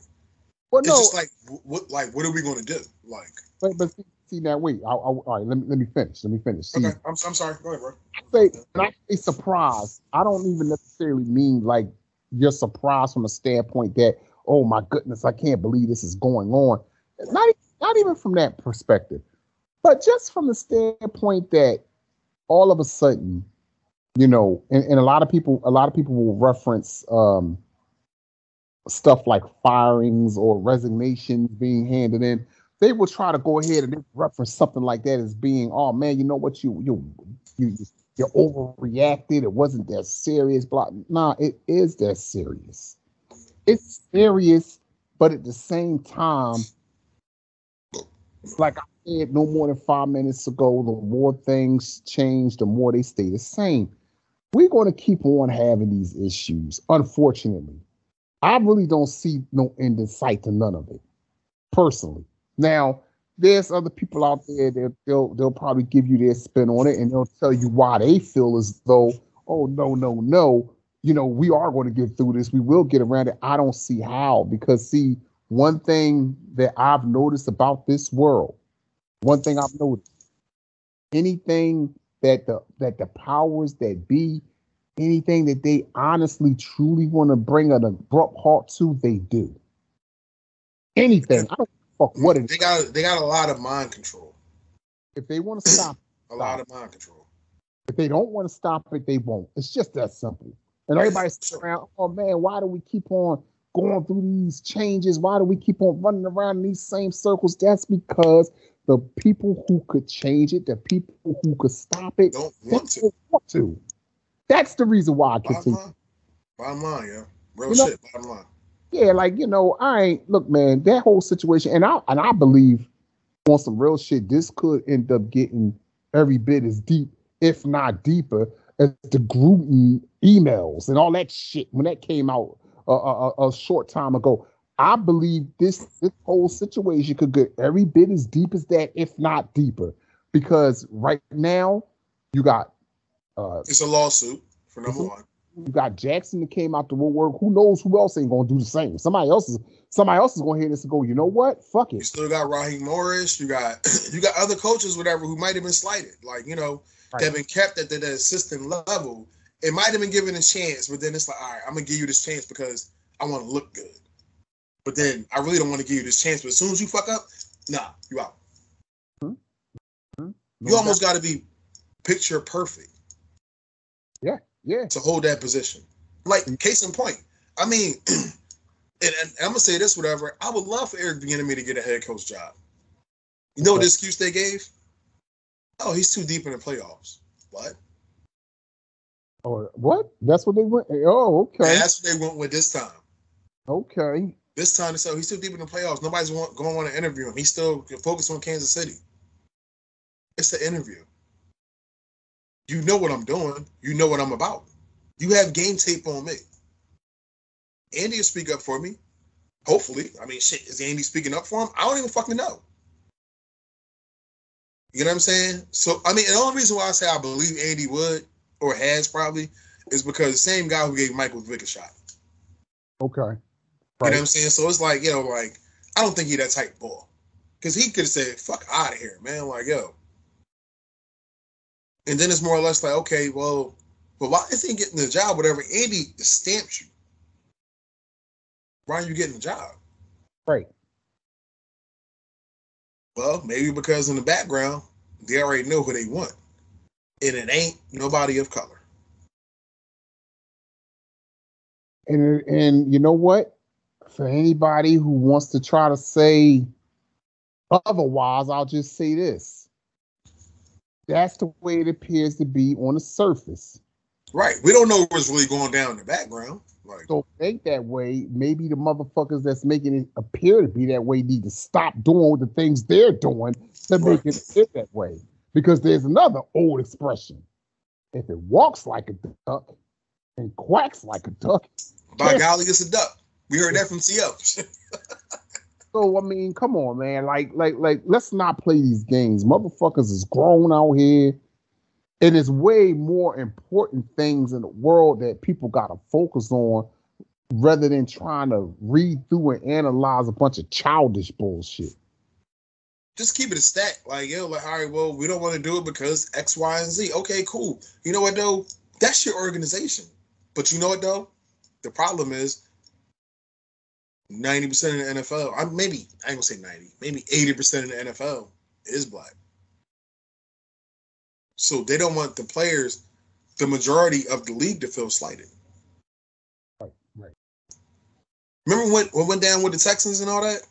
Well, it's just like, what are we going to do? Like, but see now, wait. All right, let me finish. See, okay, I'm sorry. Go ahead, bro. When I say surprise, I don't even necessarily mean like you're surprised from a standpoint that, oh my goodness, I can't believe this is going on. Not even from that perspective, but just from the standpoint that all of a sudden, you know, and a lot of people will reference stuff like firings or resignations being handed in. They will try to go ahead and reference something like that as being, oh man, you know what, you overreacted. It wasn't that serious. Blah. Nah, it is that serious. It's serious, but at the same time, like I said, no more than 5 minutes ago, the more things change, the more they stay the same. We're going to keep on having these issues, unfortunately. I really don't see no end in sight to none of it, personally. Now, there's other people out there that they'll probably give you their spin on it, and they'll tell you why they feel as though, oh, no, you know, we are going to get through this. We will get around it. I don't see how, because, see, one thing that I've noticed about this world, anything that the powers that be, anything that they honestly, truly want to bring an abrupt halt to, they do. Anything. I don't give a fuck what it is. They got a lot of mind control. If they want to stop it, If they don't want to stop it, they won't. It's just that simple. And everybody's around, oh man, why do we keep on going through these changes? Why do we keep on running around in these same circles? That's because the people who could change it, the people who could stop it, don't want to. That's the reason why I continue. Bottom line, yeah. Real shit, bottom line. Yeah, like, you know, look, man, that whole situation, and I believe on some real shit, this could end up getting every bit as deep, if not deeper, as the Gruden emails and all that shit when that came out a short time ago. I believe this whole situation could get every bit as deep as that, if not deeper, because right now you got it's a lawsuit for number one. You got Jackson that came out the woodwork. Who knows who else ain't gonna do the same? Somebody else is gonna hear this and go, you know what? Fuck it. You still got Raheem Morris. You got other coaches, whatever, who might have been slighted, like, you know, right, that have been kept at the assistant level. It might have been given a chance, but then it's like, all right, I'm going to give you this chance because I want to look good. But then I really don't want to give you this chance. But as soon as you fuck up, nah, you out. Mm-hmm. You almost got to be picture perfect. Yeah, yeah. To hold that position. Like, case in point, I mean, and I'm going to say this, whatever, I would love for Eric Bieniemy to get a head coach job. You know what the excuse they gave? Oh, he's too deep in the playoffs. What? Or what? That's what they went. Oh, okay. And that's what they went with this time. Okay. This time, so he's still deep in the playoffs. Nobody's going to want to interview him. He's still focused on Kansas City. It's an interview. You know what I'm doing. You know what I'm about. You have game tape on me. Andy will speak up for me. Hopefully. I mean, shit, is Andy speaking up for him? I don't even fucking know. You know what I'm saying? So, I mean, the only reason why I say I believe Andy would, or has probably, is because the same guy who gave Michael Vick a shot. Okay. Right. You know what I'm saying? So it's like, you know, like, I don't think he that type of ball. Because he could have said, fuck out of here, man. Like, yo. And then it's more or less like, okay, well, but why is he getting the job? Whatever, Andy stamps you. Why are you getting the job? Right. Well, maybe because in the background, they already know who they want. And it ain't nobody of color. And you know what? For anybody who wants to try to say otherwise, I'll just say this. That's the way it appears to be on the surface. Right. We don't know what's really going down in the background. Right. So think that way. Maybe the motherfuckers that's making it appear to be that way need to stop doing the things they're doing to make it fit that way. Because there's another old expression. If it walks like a duck and quacks like a duck. By golly, it's a duck. We heard that from CL. So, I mean, come on, man. Like, let's not play these games. Motherfuckers is grown out here. And there's way more important things in the world that people got to focus on rather than trying to read through and analyze a bunch of childish bullshit. Just keep it a stack. Like, yo, like, all right, well, we don't want to do it because X, Y, and Z. Okay, cool. You know what, though? That's your organization. But you know what, though? The problem is 90% of the NFL, I ain't going to say 90, maybe 80% of the NFL is black. So they don't want the players, the majority of the league, to feel slighted. Right. Remember what went down with the Texans and all that?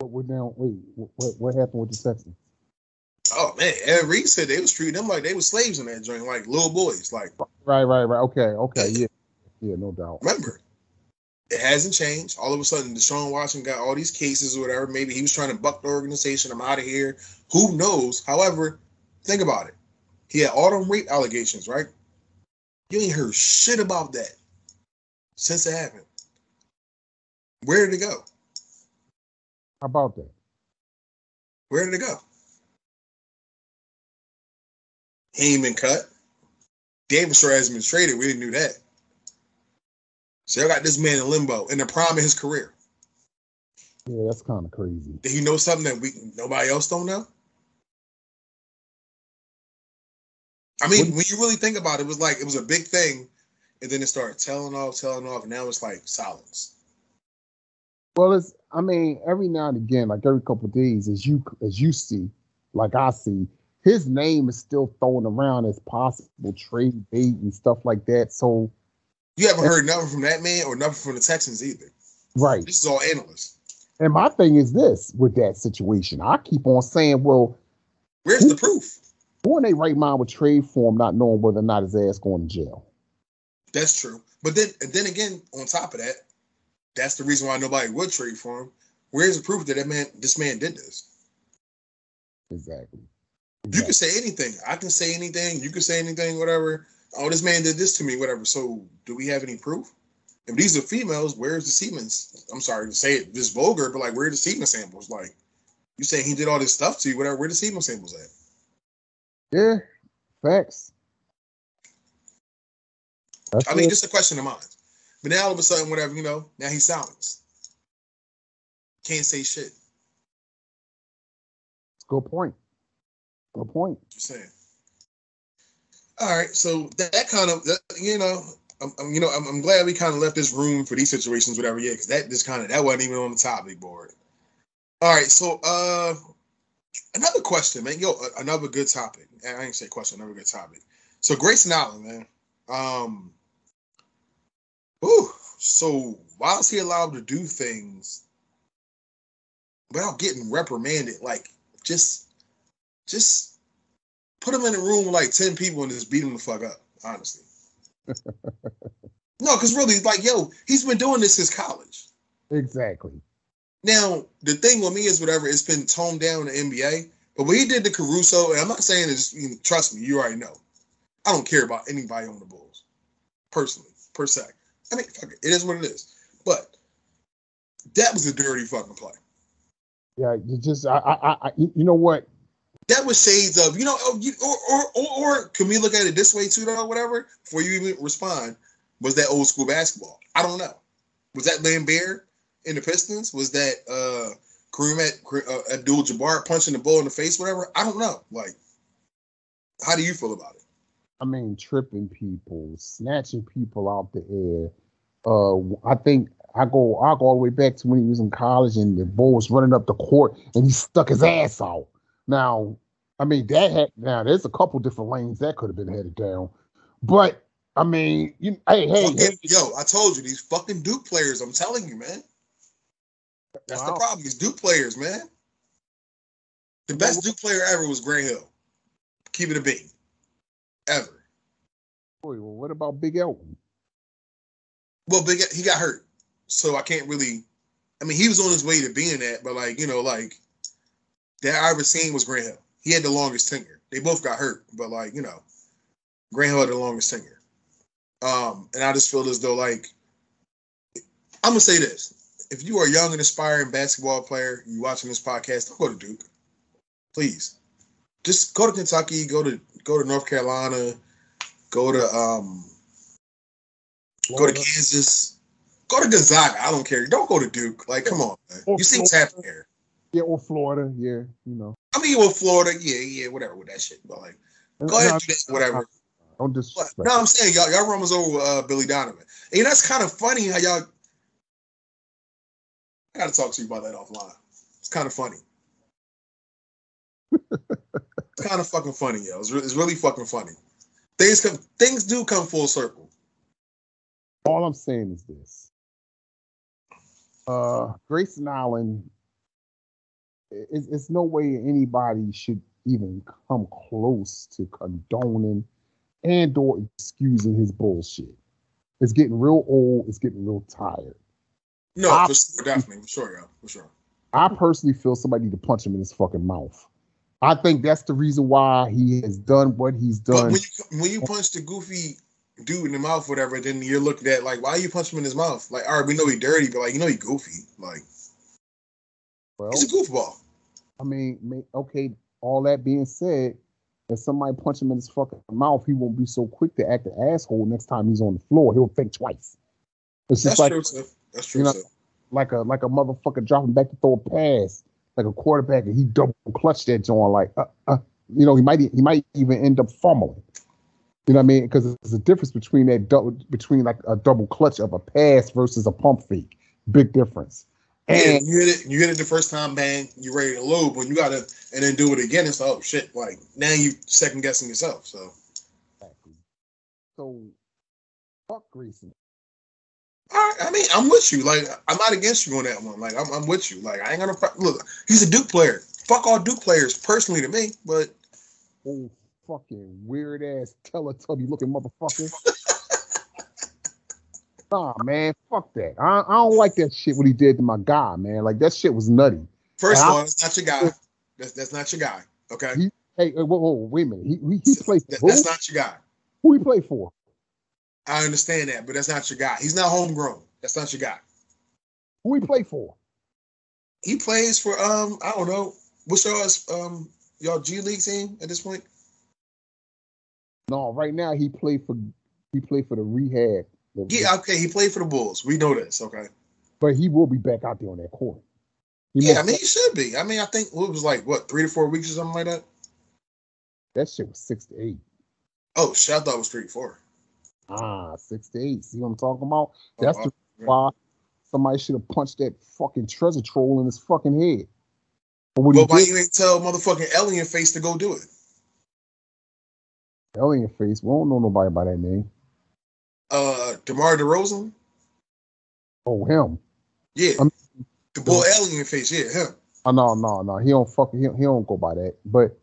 What happened with the Texans? Oh man, Eric Reid said they was treating them like they was slaves in that joint, like little boys. Like right. Okay, yeah, no doubt. Remember, it hasn't changed. All of a sudden, Deshaun Watson got all these cases or whatever. Maybe he was trying to buck the organization. I'm out of here. Who knows? However, think about it. He had all them rape allegations, right? You ain't heard shit about that since it happened. Where did it go? How about that? Where did it go? He ain't been cut. Davis sure hasn't been traded. We didn't do that. So y'all got this man in limbo in the prime of his career. Yeah, that's kind of crazy. Did he know something that nobody else don't know? I mean, when you really think about it, it was a big thing, and then it started telling off, and now it's like silence. Well, every now and again, like every couple of days, as you see, like I see, his name is still thrown around as possible trade bait and stuff like that. So you haven't heard nothing from that man or nothing from the Texans either. Right. This is all analysts. And my thing is this with that situation. I keep on saying, well, where's the proof? Who in their right mind would trade for him not knowing whether or not his ass going to jail? That's true. But then again, on top of that, that's the reason why nobody would trade for him. Where's the proof that this man did this? Exactly. You can say anything. I can say anything. You can say anything, whatever. Oh, this man did this to me, whatever. So do we have any proof? If these are females, where's the semen? I'm sorry to say it this vulgar, but like, where are the semen samples? Like, you saying he did all this stuff to you, whatever. Where are the semen samples at? Yeah, facts. I mean, just a question of mine. But now all of a sudden, whatever, now he's silenced. Can't say shit. Good point. Just saying. All right, so that kind of, I'm glad we kind of left this room for these situations, whatever. Yeah, because that wasn't even on the topic board. All right, so another question, man. Yo, another good topic. I ain't say question, another good topic. So Grayson Allen, man. So why is he allowed to do things without getting reprimanded? Like just. Put him in a room with like 10 people and just beat him the fuck up, honestly. No, because really, like, yo, he's been doing this since college. Exactly. Now, the thing with me is whatever, it's been toned down in the NBA. But what he did to Caruso, and I'm not saying this, trust me, you already know. I don't care about anybody on the Bulls, personally, per se. I mean, fuck it. It is what it is. But that was a dirty fucking play. Yeah, you know what? That was shades of, or can we look at it this way too, though, whatever, before you even respond, was that old school basketball? I don't know. Was that Lambert in the Pistons? Was that Kareem Abdul-Jabbar punching the ball in the face, whatever? I don't know. Like, how do you feel about it? I mean, tripping people, snatching people out the air. I think I go all the way back to when he was in college and the ball was running up the court and he stuck his ass out. Now, I mean, there's a couple different lanes that could have been headed down. But, I mean, hey. Yo, I told you, these fucking Duke players, I'm telling you, man. That's the problem. These Duke players, man. The best Duke player ever was Grant Hill. Keep it a bean. Ever. Boy, well, what about Big Elton? Well, he got hurt. So I can't really I mean, he was on his way to being that, but like, you know, like that I ever seen was Grant Hill. He had the longest tenure. They both got hurt, but like, you know, Grant Hill had the longest tenure. And I just feel as though, like, I'm going to say this. If you are a young and aspiring basketball player, you watching this podcast, don't go to Duke. Please. Just go to Kentucky, go to North Carolina, go to Kansas, go to Gonzaga. I don't care. Don't go to Duke. Like, come on, man. You see what's happening here. Yeah, or Florida. Yeah, you know. I mean, or Florida. Yeah, whatever with that shit. But, like, go ahead and do that, whatever. Don't disrespect. No, I'm saying y'all rumors over Billy Donovan. And that's kind of funny how y'all. I got to talk to you about that offline. It's kind of funny. It's kind of fucking funny, yo. It's really fucking funny. Things do come full circle. All I'm saying is this: Grayson Allen. It's no way anybody should even come close to condoning and/or excusing his bullshit. It's getting real old. It's getting real tired. No, for sure. I personally feel somebody need to punch him in his fucking mouth. I think that's the reason why he has done what he's done. But when you punch the goofy dude in the mouth, whatever, then you're looking at like, why you punch him in his mouth? Like, all right, we know he dirty, but like, you know he goofy. Like, well, he's a goofball. I mean, okay. All that being said, if somebody punch him in his fucking mouth, he won't be so quick to act an asshole next time he's on the floor. He'll think twice. It's just That's true. You know, like a motherfucker dropping back to throw a pass, like a quarterback, and he double clutched that joint. Like, you know, he might even end up fumbling. You know what I mean? Because there's a difference between like a double clutch of a pass versus a pump fake. Big difference. And you hit it the first time, bang, you're ready to load, but you gotta and then do it again. It's like, oh shit, like now you second guessing yourself. So exactly. So fuck Grayson. I mean, I'm with you. Like, I'm not against you on that one. Like, I'm with you. Like, I ain't gonna look. He's a Duke player. Fuck all Duke players, personally to me. But oh, fucking weird ass Teletubby looking motherfucker. Nah, man, fuck that. I don't like that shit. What he did to my guy, man. Like that shit was nutty. First of all, that's not your guy. That's not your guy. Okay. Hey, whoa, wait a minute. He played. That's not your guy. Who he played for? I understand that, but that's not your guy. He's not homegrown. That's not your guy. Who he play for? He plays for I don't know. What's y'all's y'all G League team at this point? No, right now he played for the rehab. Yeah, okay. He played for the Bulls. We know this, okay. But he will be back out there on that court. He should be. I mean, I think it was like what 3 to 4 weeks or something like that. That shit was 6 to 8. Oh, shit, I thought it was 3 to 4. 6 to 8. See what I'm talking about? That's the reason why somebody should have punched that fucking treasure troll in his fucking head. But why you ain't tell motherfucking Alien Face to go do it? Alien Face? We don't know nobody by that name. DeMar DeRozan? Oh, him. Yeah. I mean, the boy Alien Face, yeah, him. Oh, no. He don't go by that. But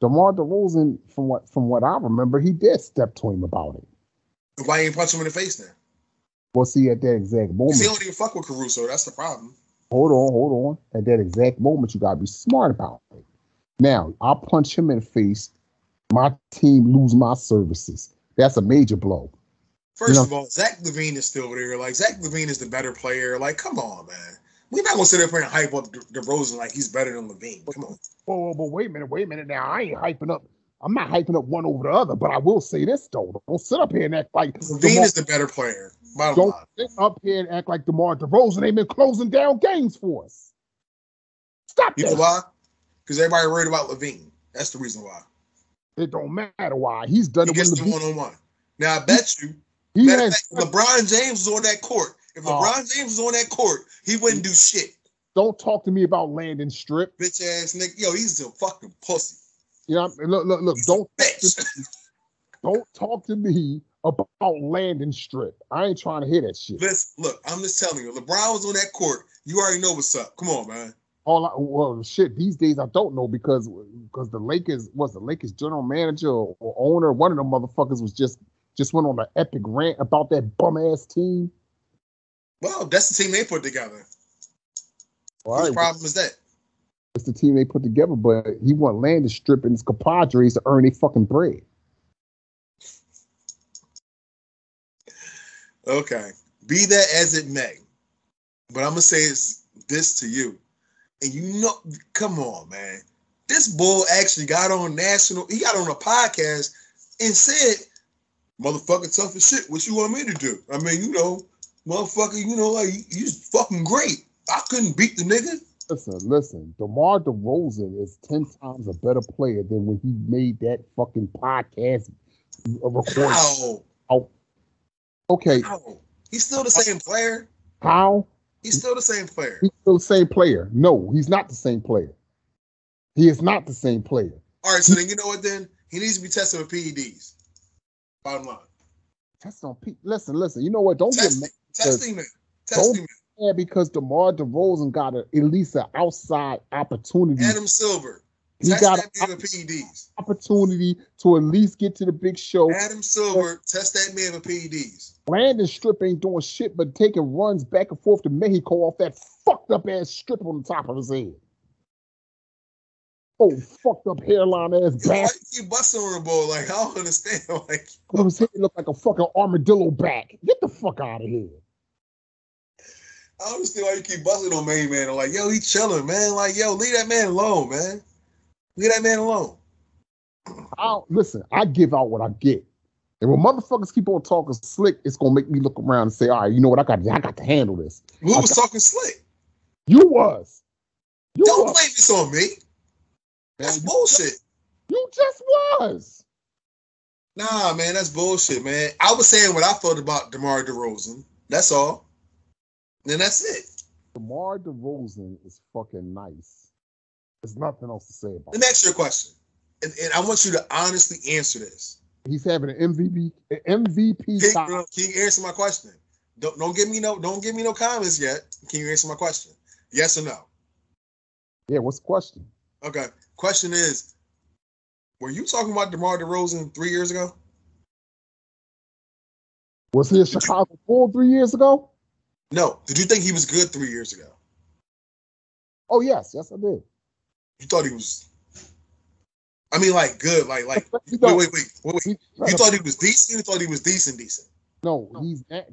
DeMar DeRozan, from what I remember, he did step to him about it. Why ain't punch him in the face now? Well, see, at that exact moment. He don't even fuck with Caruso. That's the problem. Hold on. At that exact moment, you got to be smart about it. Now, I punch him in the face. My team lose my services. That's a major blow. First of all, Zach LaVine is still there. Like, Zach LaVine is the better player. Like, come on, man. We're not going to sit up here and hype up DeRozan like he's better than LaVine. Come on. Whoa, but wait a minute now. I ain't hyping up. I'm not hyping up one over the other, but I will say this, though. Don't sit up here and act like Dean is the better player. Don't sit up here and act like DeMar DeRozan. They've been closing down games for us. Stop that. You know why? Because everybody worried about LaVine. That's the reason why. It don't matter why. He's done it with LaVine. He gets the one-on-one. Now, I bet you, LeBron James was on that court. If LeBron James was on that court, he wouldn't do shit. Don't talk to me about landing strip. Bitch-ass nigga. Yo, he's a fucking pussy. You know, look, don't talk to me about landing strip. I ain't trying to hear that shit. Look, I'm just telling you, LeBron was on that court. You already know what's up. Come on, man. These days I don't know because the Lakers general manager or owner, one of them motherfuckers was just went on an epic rant about that bum ass team. Well, that's the team they put together. Well, whose problem is that? It's the team they put together, but he want Landis stripping his compadres to earn a fucking bread. Okay. Be that as it may. But I'm going to say this to you. And you know, come on, man. This bull actually got on national, he got on a podcast and said, motherfucker, tough as shit, what you want me to do? I mean, you know, motherfucker, you know, like, you're fucking great. I couldn't beat the nigga. Listen, DeMar DeRozan is 10 times a better player than when he made that fucking podcast recording. How? Oh. Okay. How? He's still the same player. How? He's still the same player. He's still the same player. No, he's not the same player. He is not the same player. All right, so then you know what then? He needs to be tested with PEDs. Bottom line. Test on PEDs. Listen. You know what? Don't get mad. Testing man. Yeah, because DeMar DeRozan got at least an outside opportunity. Adam Silver. He got that man with PEDs. Opportunity to at least get to the big show. Adam Silver, test that man with PEDs. Landon Strip ain't doing shit but taking runs back and forth to Mexico off that fucked up ass strip on the top of his head. Oh, fucked up hairline ass bastard. Why you keep busting on the ball? Like, I don't understand. Like, his head looked like a fucking armadillo back. Get the fuck out of here. I don't understand why you keep busting on Main Man. I'm like, yo, he chilling, man. Like, yo, leave that man alone, man. Leave that man alone. Listen, I give out what I get. And when motherfuckers keep on talking slick, it's going to make me look around and say, all right, you know what? I got to handle this. Who was talking slick? You was. Don't blame this on me. That's bullshit. You just was. Nah, man, that's bullshit, man. I was saying what I thought about DeMar DeRozan. That's all. And that's it. DeMar DeRozan is fucking nice. There's nothing else to say about it. Let me ask you a question. And I want you to honestly answer this. He's having an MVP. An MVP style. Can you answer my question? Don't give me no comments yet. Can you answer my question? Yes or no? Yeah, what's the question? Okay. Question is, were you talking about DeMar DeRozan 3 years ago? Was he a Chicago Bull 3 years ago? No. Did you think he was good 3 years ago? Oh, yes. Yes, I did. You thought he was... I mean, like, good. Like. Wait. You thought he was decent? You thought he was decent? No,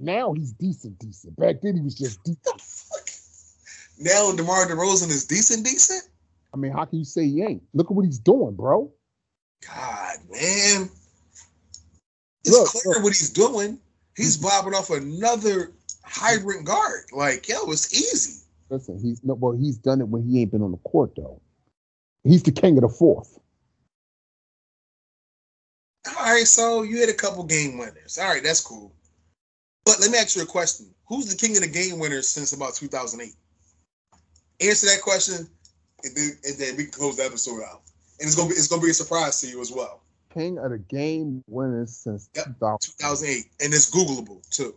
now he's decent. Back then, he was just decent. Now, DeMar DeRozan is decent? I mean, how can you say he ain't? Look at what he's doing, bro. God, man. It's clear what he's doing. He's bobbing off another... hybrid guard, like, yo, it's easy. Listen, he's done it when he ain't been on the court, though. He's the king of the fourth. All right, so you had a couple game winners. All right, that's cool. But let me ask you a question. Who's the king of the game winners since about 2008? Answer that question, and then we can close the episode out. And it's gonna be a surprise to you as well. King of the game winners since 2008. And it's Googleable, too.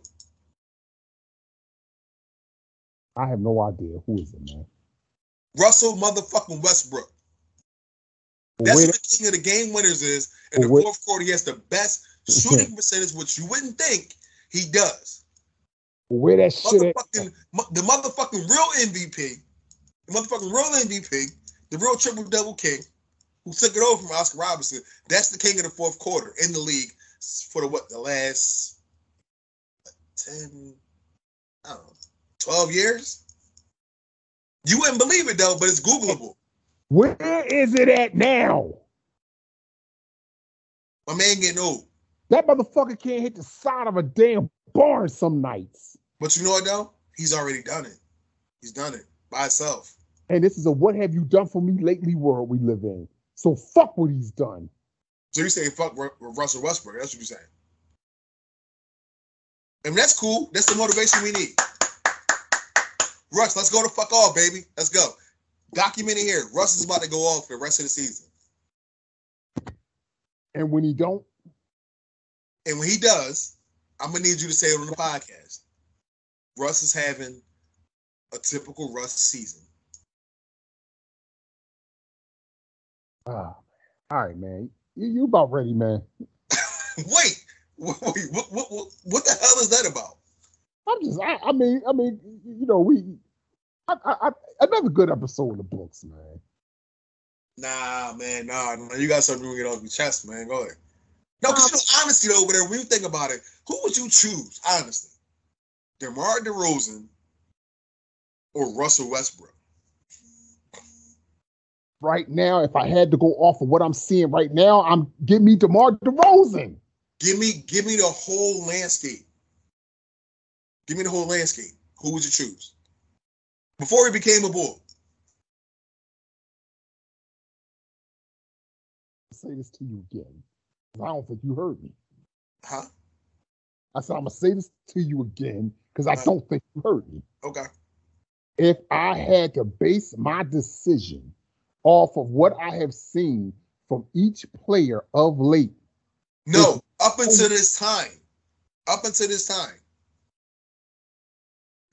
I have no idea. Who is it, man? Russell motherfucking Westbrook. That's what the king of the game winners is. In the fourth quarter, he has the best shooting percentage, which you wouldn't think he does. Where that shit at? The motherfucking real MVP, the real triple-double king, who took it over from Oscar Robertson, that's the king of the fourth quarter in the league for the last 10, I don't know. 12 years? You wouldn't believe it, though, but it's Googleable. Where is it at now? My man getting old. That motherfucker can't hit the side of a damn bar some nights. But you know what, though? He's already done it. He's done it by himself. And this is a what have you done for me lately world we live in. So fuck what he's done. So you're saying fuck Russell Westbrook. That's what you're saying. And that's cool. That's the motivation we need. Russ, let's go to fuck off, baby. Let's go. Documented here. Russ is about to go off for the rest of the season. And when he don't? And when he does, I'm going to need you to say it on the podcast. Russ is having a typical Russ season. All right, man. You about ready, man. Wait. What the hell is that about? I mean, you know, we Another good episode of the books, man. Nah, man. You got something to get off your chest, man. Go ahead. No, because honestly, though, when you think about it, who would you choose, honestly? DeMar DeRozan or Russell Westbrook? Right now, if I had to go off of what I'm seeing right now, give me DeMar DeRozan. Give me the whole landscape. Give me the whole landscape. Who would you choose? Before he became a Bull. I'll say this to you again. I don't think you heard me. Huh? I said, I'm going to say this to you again because I don't think you heard me. Okay. If I had to base my decision off of what I have seen from each player of late. No, up until this time. I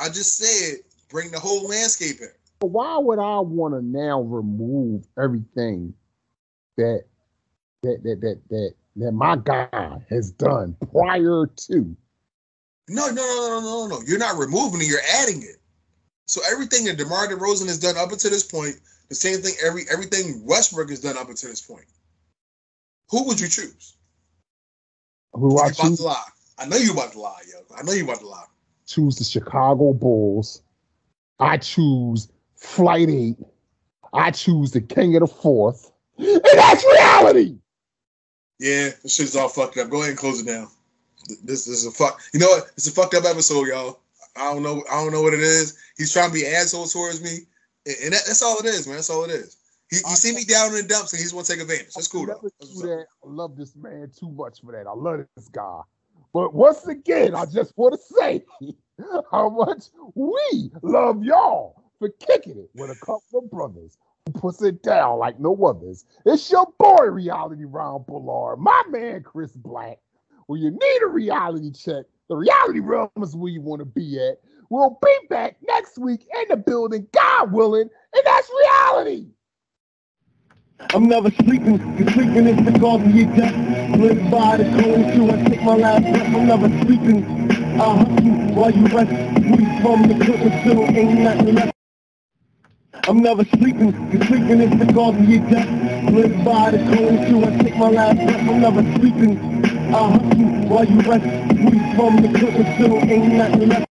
just said, bring the whole landscape in. Why would I want to now remove everything that my guy has done prior to? No. You're not removing it. You're adding it. So everything that DeMar DeRozan has done up until this point, the same thing everything Westbrook has done up until this point. Who would you choose? Who I choose? About to lie. I know you about to lie, yo. I know you about to lie. Choose the Chicago Bulls. I choose Flight 8. I choose the King of the Fourth. And that's reality. Yeah, this shit's all fucked up. Go ahead and close it down. This is a fuck. You know what? It's a fucked up episode, y'all. I don't know what it is. He's trying to be an asshole towards me, and that's all it is, man. That's all it is. He see me down in the dumps, and he just want to take advantage. That's cool, though. I love this man too much for that. I love this guy. But once again, I just want to say how much we love y'all for kicking it with a couple of brothers who puts it down like no others. It's your boy, Reality Ron Bullard, my man, Chris Black. When you need a reality check, the Reality Realm is where you want to be at. We'll be back next week in the building, God willing, and that's reality. I'm never sleeping, the sleeping is the cause of your death. Live by the cold till I take my last breath. I'm never sleeping, I'll hunt you while you rest. We from the clip and still ain't nothing left. I'm never sleeping, the sleeping is the cause of your death. Live by the cold till I take my last breath. I'm never sleeping, I'll hunt you while you rest. We from the clip and still ain't nothing left.